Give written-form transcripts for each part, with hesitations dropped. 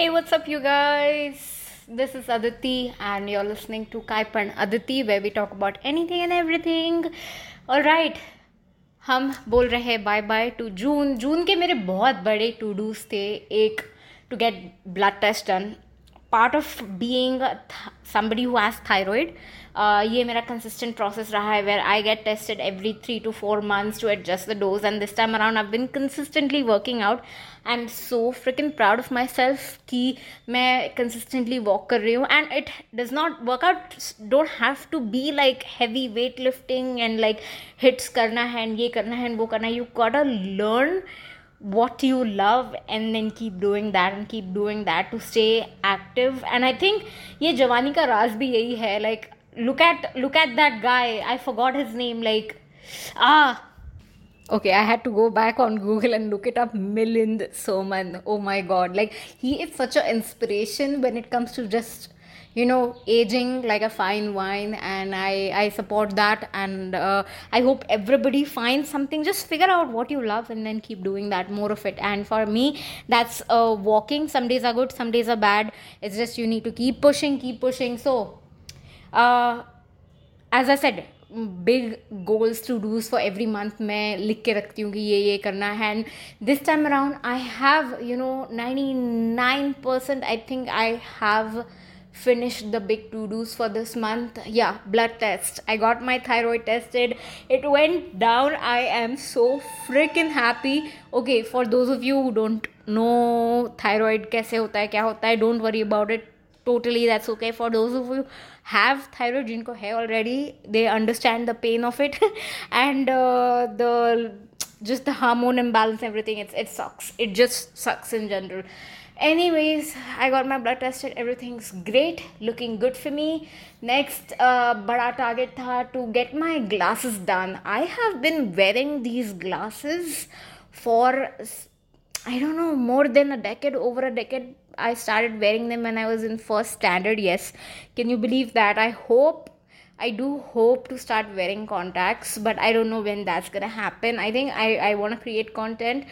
Hey, what's up, you guys? This is Aditi, and you're listening to Kaif and Aditi, where we talk about anything and everything. All right, हम बोल रहे हैं bye bye to June. जून के मेरे बहुत बड़े to dos थे. एक, to get blood test done. Part of being somebody who has thyroid, ये मेरा consistent process रहा है where I get tested every 3 to 4 months to adjust the dose, and this time around I've been consistently working out. I'm so freaking proud of myself कि मैं consistently walk कर रही हूँ. And it does not workouts don't have to be like heavy weightlifting and like hits करना है and ये करना है and वो करना है. You gotta learn what you love and then keep doing that to stay active. And I think ये जवानी का राज भी यही है. Like look at that guy, I forgot his name, like okay, I had to go back on Google and look it up. Milind Soman, oh my god, like he is such an inspiration when it comes to just, you know, aging like a fine wine. And I support that. And I hope everybody finds something. Just figure out what you love and then keep doing that, more of it. And for me, that's walking. Some days are good, some days are bad. It's just you need to keep pushing. So as I said, big goals to do's for every month. मैं लिख के रखती हूँ कि ये करना है. And this time around I have, you know, 99% I think I have finished the big to-dos for this month. Yeah, blood test. I got my thyroid tested. It went down. I am so freaking happy. Okay, for those of you who don't know thyroid कैसे होता है, क्या होता है, don't worry about it. Totally, that's okay. For those of you who have thyroid, जिनको है already, they understand the pain of it. And the hormone imbalance, everything. It sucks. It just sucks in general. Anyways, I got my blood tested. Everything's great, looking good for me. Next, बड़ा target था to get my glasses done. I have been wearing these glasses for, I don't know, more than a decade, over a decade. I started wearing them when I was in first standard. Yes, can you believe that? I do hope to start wearing contacts, but I don't know when that's gonna happen. I think I want to create content,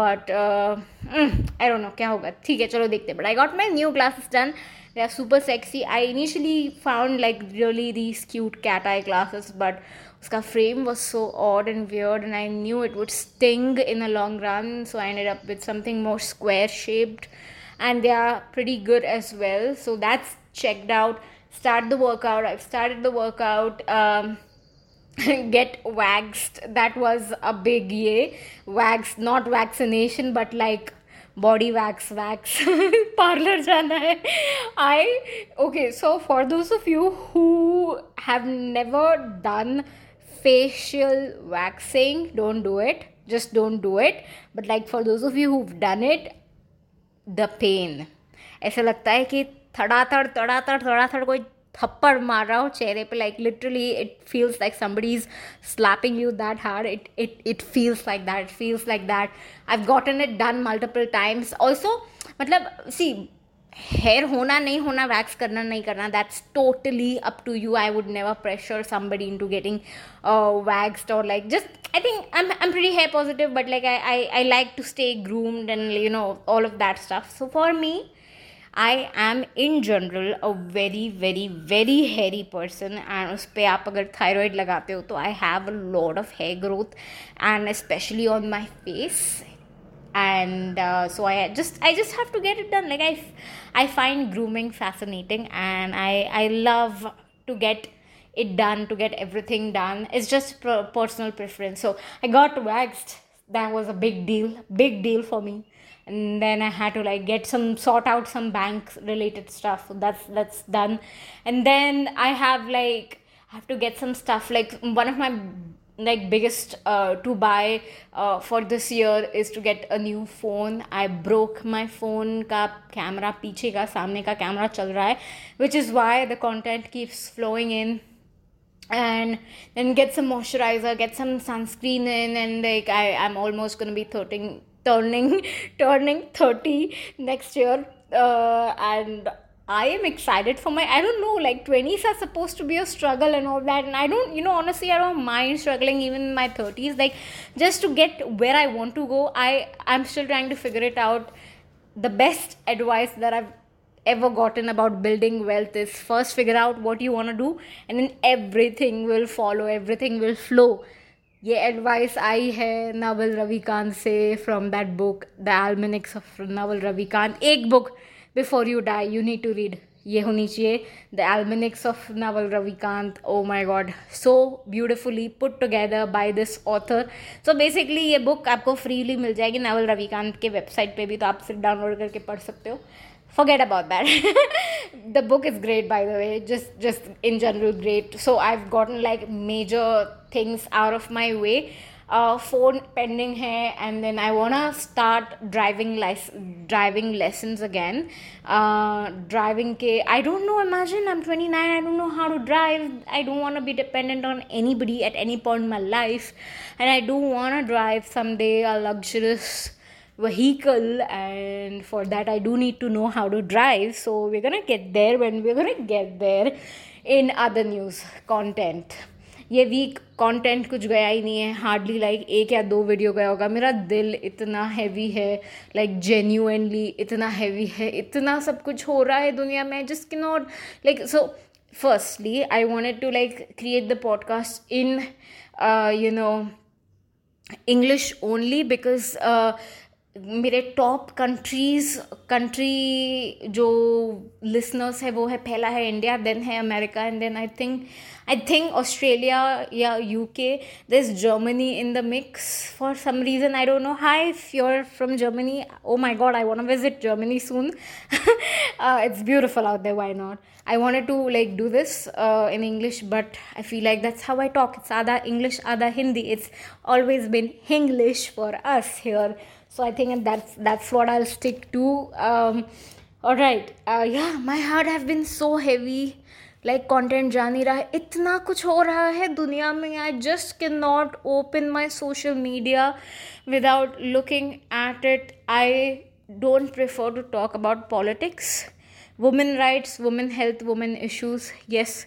but I don't know क्या होगा. ठीक है, चलो देखते हैं. But I got my new glasses done. They are super sexy. I initially found like really these cute cat eye glasses, but उसका frame was so odd and weird, and I knew it would sting in the long run. So I ended up with something more square shaped, and they are pretty good as well. So that's checked out. Start the workout. I've started the workout. Get waxed. That was a big yay. Wax, not vaccination, but like body wax. Parlor jana hai. Okay, so for those of you who have never done facial waxing, don't do it. Just don't do it. But like for those of you who've done it, the pain. ऐसा लगता है कि थड़ा थड़ कोई थप्पड़ मार रहा हो चेहरे पे. Like literally it feels like somebody is slapping you that hard. It feels like that. I have gotten it done multiple times also. मतलब सी, हेयर होना नहीं होना, वैक्स करना नहीं करना, that's totally up to you. I would never pressure somebody into getting waxed or like just, I think I'm pretty hair positive, but like I like to stay groomed and you know all of that stuff. So for me, I am in general a very very very hairy person, and उस पर आप अगर thyroid लगाते हो तो I have a lot of hair growth, and especially on my face. And so I just have to get it done. Like I find grooming fascinating, and I love to get it done, to get everything done. It's just personal preference. So I got waxed. That was a big deal for me. And then I had to like get sort out some bank related stuff. So that's done. And then I have to get some stuff. Like one of my like biggest to buy for this year is to get a new phone. I broke my phone का camera, पीछे का, सामने का camera चल रहा है, which is why the content keeps flowing in. And then get some moisturizer, get some sunscreen in, and like I'm almost gonna be turning 30 next year, and I am excited for my, I don't know, like 20s are supposed to be a struggle and all that, and I don't, you know, honestly I don't mind struggling even in my 30s, like just to get where I want to go. I'm still trying to figure it out. the best advice that I've ever gotten about building wealth is first figure out what you want to do and then everything will follow, everything will flow. ये advice आई है नावल रविकांत से from that book the almanack of Naval Ravikant. एक book before you die you need to read, ये होनी चाहिए, the almanack of Naval Ravikant. Oh my God, so beautifully put together by this author. So basically ये book आपको freely मिल जाएगी नावल रविकांत के website पे भी, तो आप सिर्फ डाउनलोड करके पढ़ सकते हो. Forget about that. The book is great, by the way, just in general great. So I've gotten like major things out of my way. Phone pending hai, and then I wanna start driving lessons again. Driving ke, I don't know, imagine I'm 29, I don't know how to drive. I don't wanna be dependent on anybody at any point in my life. And I do wanna drive someday a luxurious vehicle, and for that I do need to know how to drive. So we're gonna get there when we're gonna get there. In other news, content, ये week content कुछ गया ही नहीं है, hardly like एक या दो video गया होगा. मेरा दिल इतना heavy है, like genuinely इतना heavy है, इतना सब कुछ हो रहा है दुनिया में, just cannot like. So firstly I wanted to like create the podcast in you know, English only, because मेरे टॉप कंट्री जो लिसनर्स है वो है, पहला है इंडिया, देन है America, and then I think Australia या UK. There is Germany in the mix for some reason, I don't know. Hi if you are from Germany, oh my God, I want to visit Germany soon. It's beautiful out there, why not. I wanted to like do this in English, but I feel like that's how I talk, it's आधा English आधा Hindi. It's always been Hinglish for us here. So I think that's what I'll stick to. All right. Yeah, my heart have been so heavy. Like content जा नहीं रहा है, इतना कुछ हो रहा है दुनिया में. I just cannot open my social media without looking at it. I don't prefer to talk about politics, women rights, women health, women issues. Yes,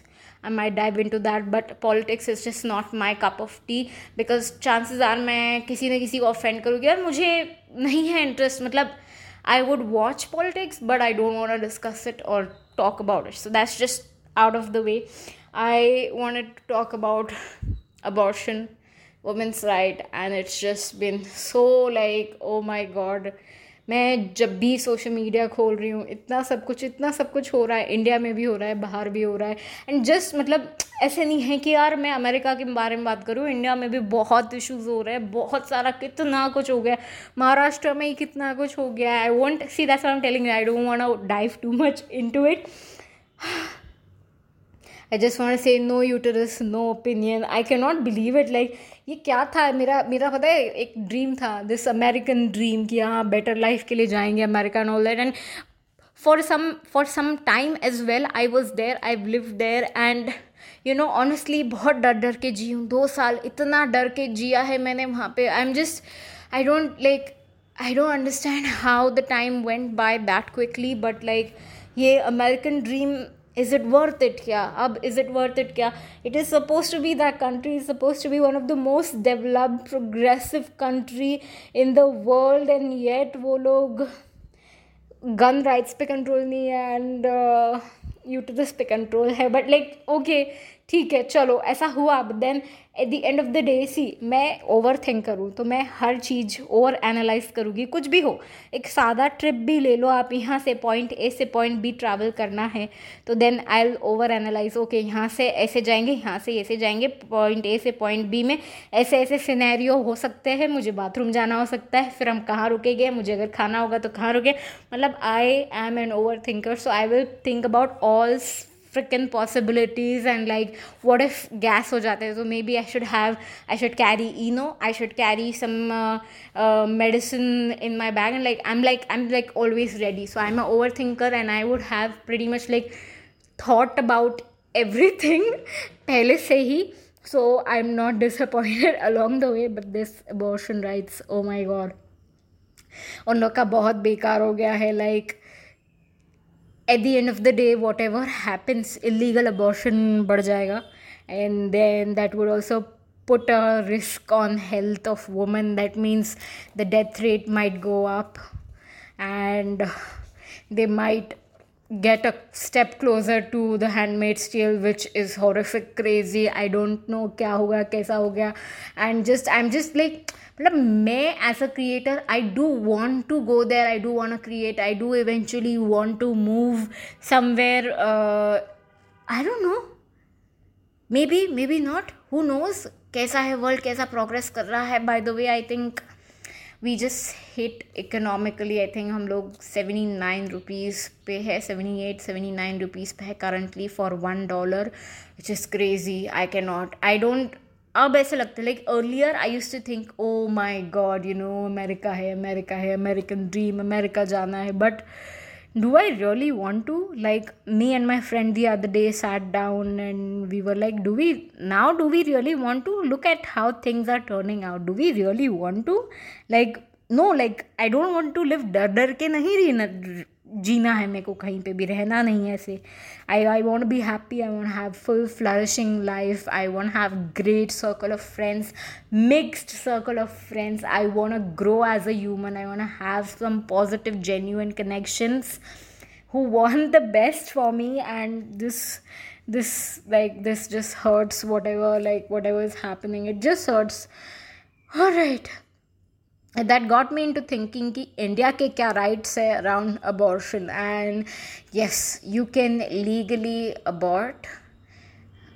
I might dive into that, but politics is just not my cup of tea, because chances are मैं किसी न किसी को offend करूँगी और मुझे नहीं है interest. मतलब I would watch politics but I don't want to discuss it or talk about it, so that's just out of the way. I wanted to talk about abortion, women's right, and it's just been so like, oh my god. मैं जब भी social media खोल रही हूँ इतना सब कुछ हो रहा है, इंडिया में भी हो रहा है, बाहर भी हो रहा है. एंड जस्ट मतलब ऐसे नहीं है कि यार मैं अमेरिका के बारे में बात करूँ, इंडिया में भी बहुत इश्यूज़ हो रहे हैं, बहुत सारा, कितना कुछ हो गया महाराष्ट्र में ही, कितना कुछ हो गया. I want see, that's what I am telling, I don't want to dive too much into it. I just want to say no uterus, no opinion. I can not believe it. Like ये क्या था, मेरा पता है एक dream था, this American dream, कि हाँ बेटर लाइफ के लिए जाएंगे America and all that. And for some time as well I was there, I live there, and you know honestly बहुत डर के जी हूँ. 2 साल इतना डर के जिया है मैंने वहाँ पे. I don't understand how the time went by that quickly, but like ये American dream, Is it worth it? It is supposed to be, that country is supposed to be one of the most developed, progressive country in the world, and yet वो लोग gun rights पे control नहीं है and uterus पे control है. But like okay, ठीक है चलो ऐसा हुआ. But then at the end of the day, see, मैं overthink करूँ तो मैं हर चीज़ over analyze करूँगी. कुछ भी हो, एक सादा ट्रिप भी ले लो, आप यहाँ से पॉइंट ए से पॉइंट बी ट्रैवल करना है तो then I will over analyse. Okay यहाँ से ऐसे जाएंगे, यहाँ से ऐसे जाएंगे, पॉइंट ए से पॉइंट बी में ऐसे ऐसे सिनेरियो हो सकते हैं, मुझे बाथरूम जाना हो सकता है, फिर हम कहाँ रुकेंगे, मुझे अगर खाना होगा तो कहाँ रुके. मतलब I am an over thinker, so I will think about all freaking possibilities, and like what if gas ho jata hai, so maybe I should carry Eno, I should carry some medicine in my bag, and I'm always ready. So I'm an overthinker, and I would have pretty much like thought about everything pehle se hi, so I'm not disappointed along the way. But this abortion rights, oh my god, उन लोग का बहुत बेकार हो गया है. Like at the end of the day, whatever happens, illegal abortion बढ़ जाएगा, and then that would also put a risk on health of women. That means the death rate might go up, and they might get a step closer to The Handmaid's Tale, which is horrific, crazy. I don't know क्या होगा, कैसा हो गया. And just I'm just like, मतलब मैं as a creator, I do want to go there, I do want to create, I do eventually want to move somewhere. I don't know. Maybe, maybe not. Who knows? कैसा है world, कैसा progress कर रहा है. By the way, I think we just hit economically, I think हम लोग 79 rupees पे है, 78, 79 रुपीस पे है currently for $1, which is crazy. I cannot, I don't. अब ऐसे लगता है, like earlier I used to think, oh my god, you know, America है, America है, American dream, America जाना है. But do I really want to? Like me and my friend the other day sat down and we were like, do we really want to? Look at how things are turning out. Do we really want to? Like no, like I don't want to live डर के नहीं रहना, जीना है मेरे को, कहीं पे भी रहना नहीं है ऐसे. I want to be happy, I want to have full flourishing life, I want to have great circle of friends, mixed circle of friends, I want to grow as a human, I want to have some positive genuine connections who want the best for me. And this like this just hurts, whatever is happening, it just hurts. All right, that got me into thinking कि India के क्या rights है around abortion. And yes, you can legally abort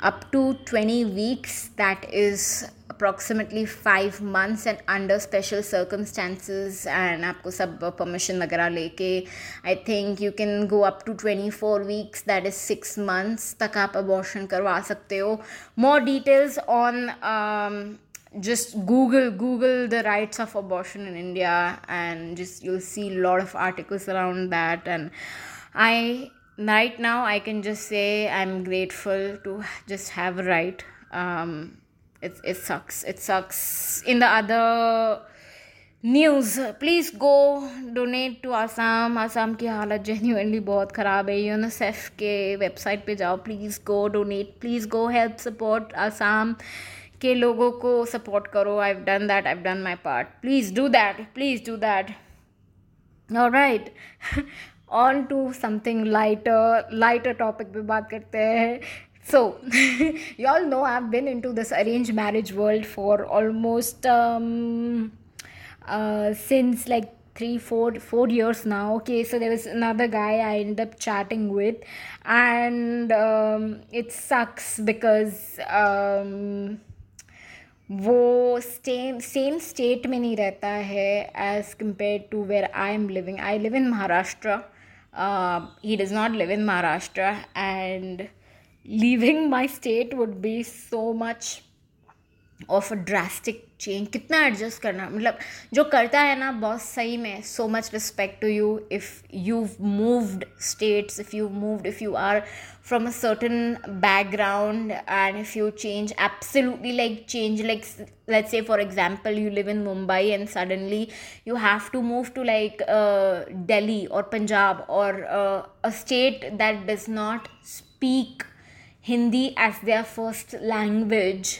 up to 20 weeks, that is approximately 5 months and under special circumstances, and आपको सब permission वगैरह लेके I think you can go up to 24 weeks, that is 6 months तक आप abortion करवा सकते हो. More details on just Google the rights of abortion in India, and just you'll see a lot of articles around that. And I right now I can just say I'm grateful to just have a right. It sucks. In the other news, please go donate to Assam की हालत genuinely बहुत ख़राब है. UNICEF के website पे जाओ, please go donate, please go help support Assam के लोगों को सपोर्ट करो. I've done that, I've done my part, please do that. All right, on to something lighter topic पे बात करते हैं. So you all know I've been into this arranged marriage world for almost since like 3-4 years now. Okay, so there was another guy I ended up chatting with, and it sucks because वो same state में नहीं रहता है as compared to where I am living. I live in Maharashtra, he does not live in Maharashtra, and leaving my state would be so much of a drastic change. कितना adjust करना, मतलब जो करता है ना बॉस, सही में so much respect to you if you moved states, if you are from a certain background, and if you change absolutely like change like let's say for example you live in Mumbai and suddenly you have to move to like Delhi और पंजाब और a state that does not speak Hindi as their first language.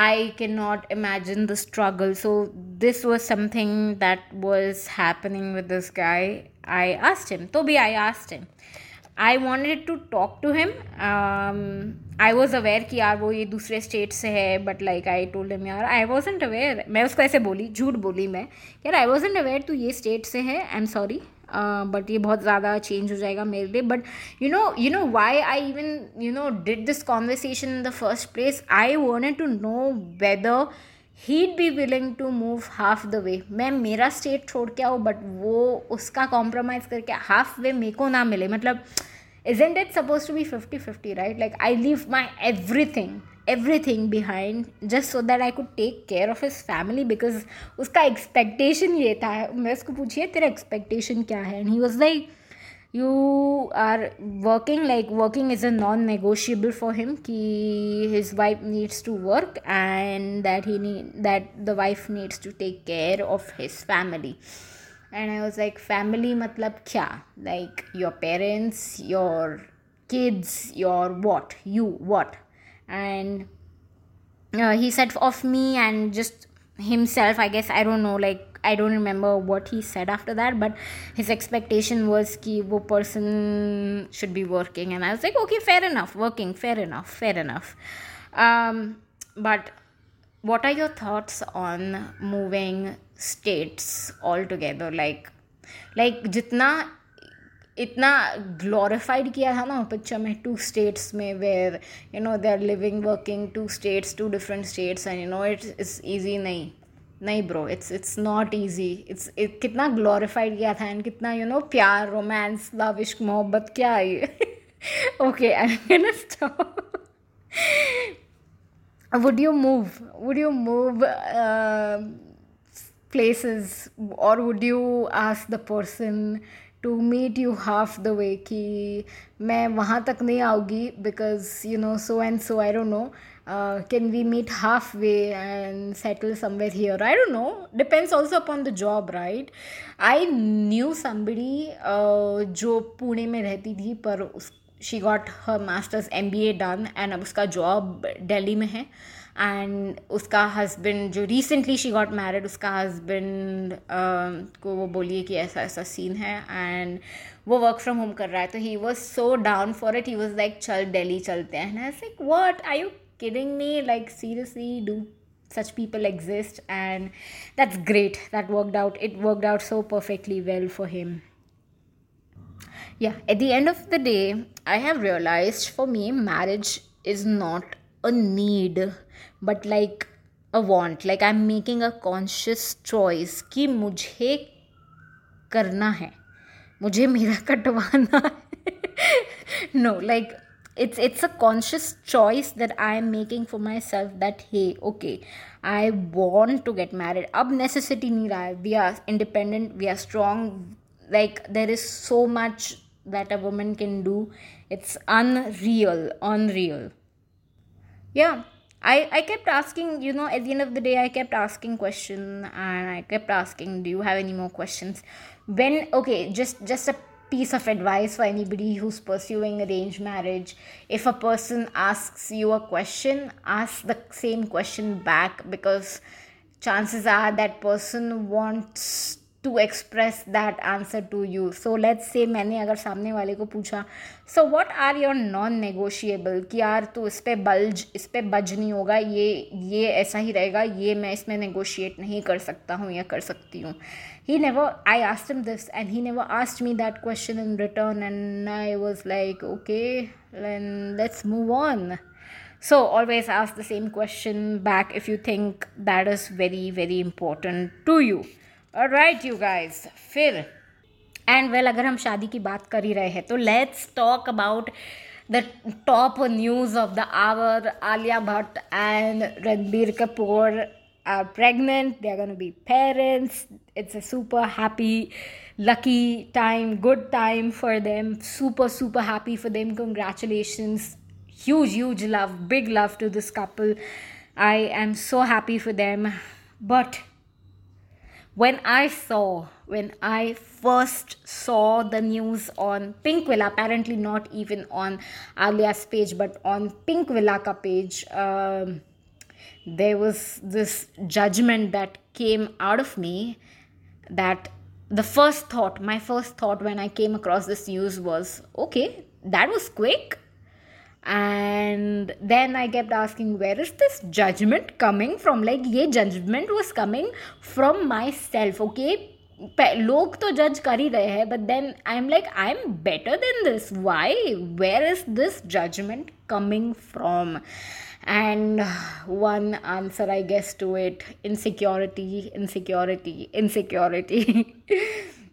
I cannot imagine the struggle. So this was something that was happening with this guy. I asked him. I wanted to talk to him. I was aware कि यार वो ये दूसरे state से है, but like I told him यार I wasn't aware. मैं उसको ऐसे बोली, झूठ बोली मैं, यार I wasn't aware तू ये state से है, I'm sorry. But ये बहुत ज़्यादा change हो जाएगा मेरे लिए. But you know why I even did this conversation in the first place. I wanted to know whether he'd be willing to move half the way. मैं मेरा state छोड़ के आऊँ, but वो उसका compromise करके half way मेरे को ना मिले. मतलब isn't it supposed to be 50-50, right? Like I leave my everything behind just so that I could take care of his family, because उसका expectation ये था. मैं उसको पूछिए तेरा expectation क्या है, and he was like you are working is a non-negotiable for him, कि his wife needs to work and that the wife needs to take care of his family. And I was like, family मतलब क्या, like your parents, your kids, your what, you what? And he said of me and just himself, I guess, I don't know, like I don't remember what he said after that, but his expectation was कि वो person should be working, and I was like, okay, fair enough, working, fair enough. But what are your thoughts on moving states altogether? Like जितना इतना glorified किया था ना picture में, two states में, where you know they are living working two different states and you know it's easy. नहीं bro, it's not easy. कितना glorified किया था एंड कितना यू नो प्यार, रोमांस, लव, इश्क, मोहब्बत, क्या है ये. Okay, I am gonna stop. Would you move places, or would you ask the person to meet you half the way कि मैं वहाँ तक नहीं आऊँगी because you know so and so, I don't know, can we meet halfway and settle somewhere here? I don't know, depends also upon the job, right? I knew somebody जो पुणे में रहती थी, पर she got her master's MBA done and अब उसका job Delhi में है, and उसका husband जो recently she got married, उसका husband को वो बोलिए कि ऐसा ऐसा scene है and वो work from home कर रहा है, तो he was so down for it, he was like चल Delhi चलते हैं, and I was like what, are you kidding me, like seriously, do such people exist? And that's great, it worked out so perfectly well for him. Yeah, at the end of the day, I have realized for me, marriage is not a need, but like a want. Like I'm making a conscious choice कि मुझे करना है, मुझे मेरा कटवाना है. No, like it's a conscious choice that I'm making for myself that hey, okay, I want to get married. अब necessity नहीं रहा है. We are independent, we are strong. Like there is so much that a woman can do, it's unreal. Yeah, I kept asking, you know, at the end of the day, I kept asking questions, and I kept asking, do you have any more questions? When, okay, just a piece of advice for anybody who's pursuing arranged marriage, if a person asks you a question, ask the same question back, because chances are that person wants to express that answer to you. So let's say मैंने अगर सामने वाले को पूछा, so what are your non-negotiable, कि यार तो इस पे बज नहीं होगा, ये ऐसा ही रहेगा, ये मैं इसमें negotiate नहीं कर सकता हूँ या कर सकती हूँ. I asked him this and he never asked me that question in return, and I was like okay, then let's move on. So always ask the same question back if you think that is very very important to you. Alright you guys, फिर and well, अगर हम शादी की बात कर ही रहे हैं तो let's talk about the top news of the hour. Alia Bhatt and Ranbir Kapoor are pregnant, they are going to be parents. It's a super happy, lucky time, good time for them, super happy for them. Congratulations, huge love, big love to this couple. I am so happy for them, but when I first saw the news on Pinkvilla, apparently not even on Alia's page, but on Pinkvilla ka page, there was this judgment that came out of me, that my first thought when I came across this news was, okay, that was quick. And then I kept asking, where is this judgment coming from? Like ये judgment was coming from myself, okay? लोग तो judge कर ही रहे हैं, but then I'm like, I'm better than this. Why? Where is this judgment coming from? And one answer I guess to it, insecurity.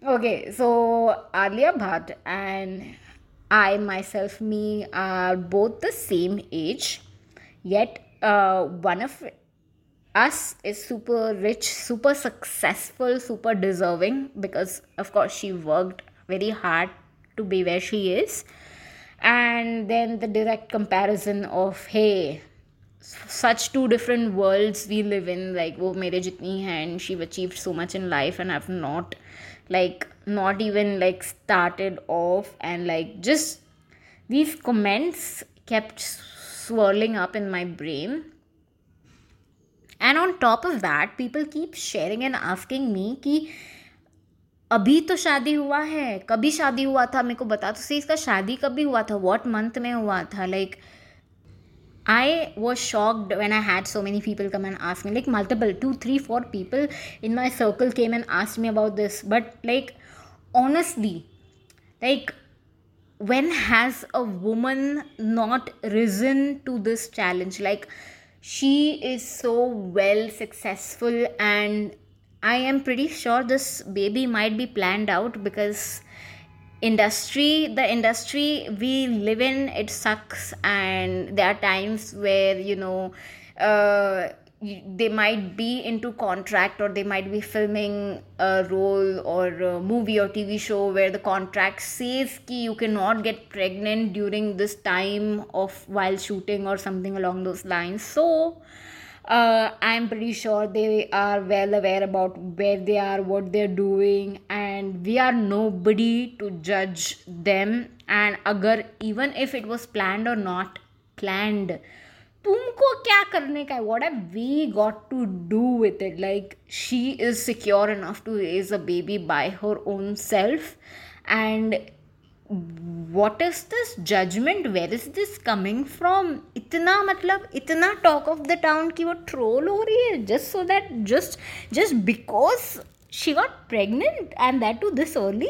Okay, so Alia Bhatt and I, myself, me are both the same age, yet one of us is super rich, super successful, super deserving, because of course she worked very hard to be where she is. And then the direct comparison of, hey, such two different worlds we live in, like wo mere jitni hai and she've achieved so much in life, and I've not even started off, and like just these comments kept swirling up in my brain. And on top of that, people keep sharing and asking me कि अभी तो शादी हुआ है, कभी शादी हुआ था, मेरे को बता तो सही इसका शादी कभी हुआ था, what month में हुआ था. Like I was shocked when I had so many people come and ask me, like multiple, 2, 3, 4 people in my circle came and asked me about this. But like honestly, like when has a woman not risen to this challenge? Like she is so well successful and I am pretty sure this baby might be planned out because the industry we live in, it sucks, and there are times where you know they might be into contract or they might be filming a role or a movie or TV show where the contract says ki you cannot get pregnant during this time of while shooting or something along those lines. So I'm pretty sure they are well aware about where they are, what they're doing, and we are nobody to judge them. And agar even if it was planned or not planned, तुमको क्या करने का है? What have we got to do with it? Like she is secure enough to raise a baby by her own self, and what is this judgment? Where is this coming from? इतना talk of the town कि वो troll हो रही है just because she got pregnant and that too this early.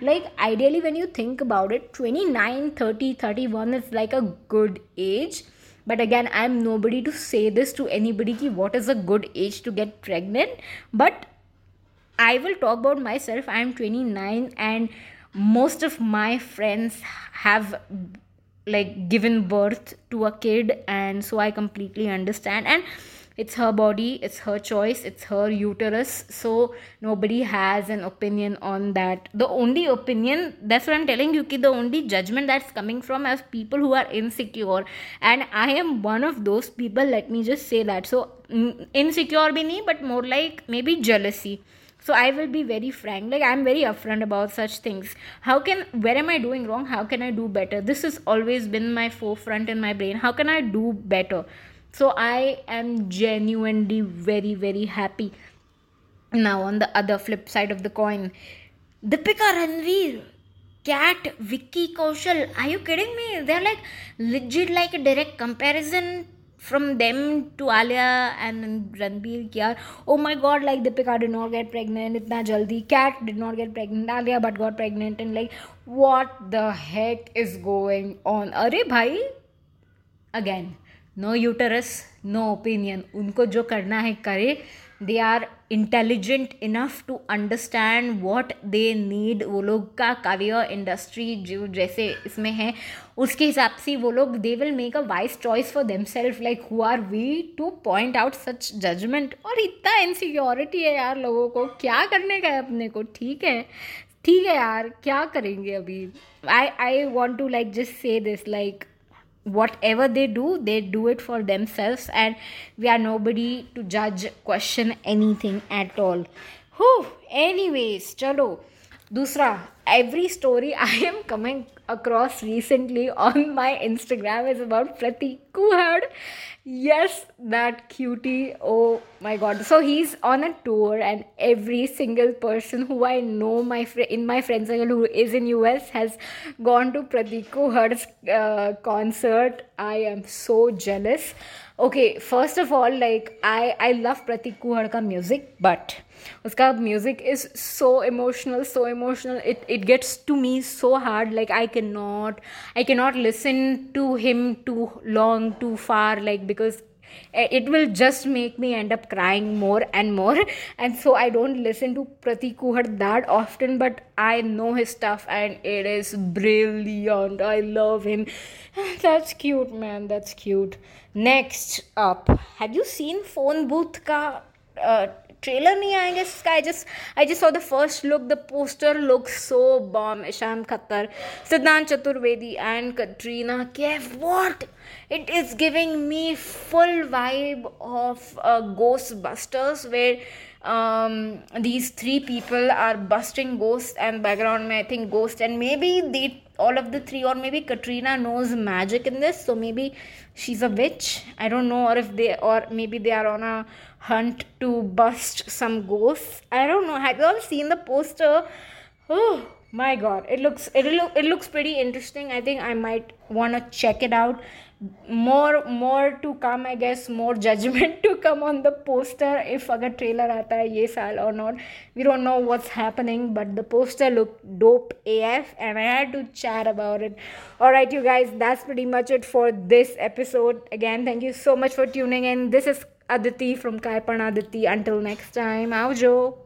Like ideally when you think about it, 29, 30, 31 is like a good age. But again, I'm nobody to say this to anybody ki what is a good age to get pregnant. But I will talk about myself. I'm 29 and most of my friends have like given birth to a kid, and so I completely understand. And it's her body, it's her choice, it's her uterus. So nobody has an opinion on that. The only opinion, that's what I'm telling you, ki the only judgment that's coming from as people who are insecure. And I am one of those people, let me just say that. So insecure bhi nahi, but more like maybe jealousy. So I will be very frank, like I'm very upfront about such things. Where am I doing wrong? How can I do better? This has always been my forefront in my brain. How can I do better? So I am genuinely very, very happy. Now on the other flip side of the coin, Deepika, Ranveer, Kat, Vicky Kaushal, are you kidding me? They're like legit like a direct comparison from them to Alia and Ranbir. Kya, oh my god, like Deepika did not get pregnant itna jaldi, Kat did not get pregnant, Alia Bhatt got pregnant, and like what the heck is going on? Arey bhai, again. No uterus, no opinion. उनको जो करना है करे. They are intelligent enough to understand what they need. वो लोग का career industry जो जैसे इसमें है उसके हिसाब से वो लोग they will make a wise choice for themselves. Like who are we to point out such judgment? और इतना insecurity है यार लोगों को, क्या करने का है अपने को? ठीक है यार, क्या करेंगे अभी? I want to like just say this, like whatever they do it for themselves, and we are nobody to judge, question anything at all. Whew. Anyways, chalo. Dusra, every story I am coming across recently on my Instagram is about Prateek Kuhad. Yes, that cutie. Oh my god. So he's on a tour, and every single person who I know in my friend circle who is in US has gone to Prateek Kuhad's concert. I am so jealous. Okay, first of all, like I love Prateek Kuhad ka music, but uska music is so emotional. It gets to me so hard. Like I cannot listen to him too long, too far, like because it will just make me end up crying more, and so I don't listen to Prateek Kuhad that often, but I know his stuff and it is brilliant. I love him. That's cute. Next up, have you seen Phone Booth ka trailer? Nahi, I guess I just saw the first look. The poster looks so bomb. Ishan Khatter, Siddhant Chaturvedi and Katrina Kaif. What? It is giving me full vibe of Ghostbusters, where these three people are busting ghosts, and background mein I think ghosts, and maybe they, all of the three, or maybe Katrina knows magic in this, so maybe she's a witch, I don't know, or if they, or maybe they are on a hunt to bust some ghosts, I don't know. Have you all seen the poster? Oh my god, it looks pretty interesting. I think I might want to check it out. More to come, I guess. More judgment to come on the poster, if अगर trailer आता है ये साल or not. We don't know what's happening, but the poster looked dope AF, and I had to chat about it. Alright you guys, that's pretty much it for this episode. Again, thank you so much for tuning in. This is Aditi from Kaipan Aditi. Until next time, aujo.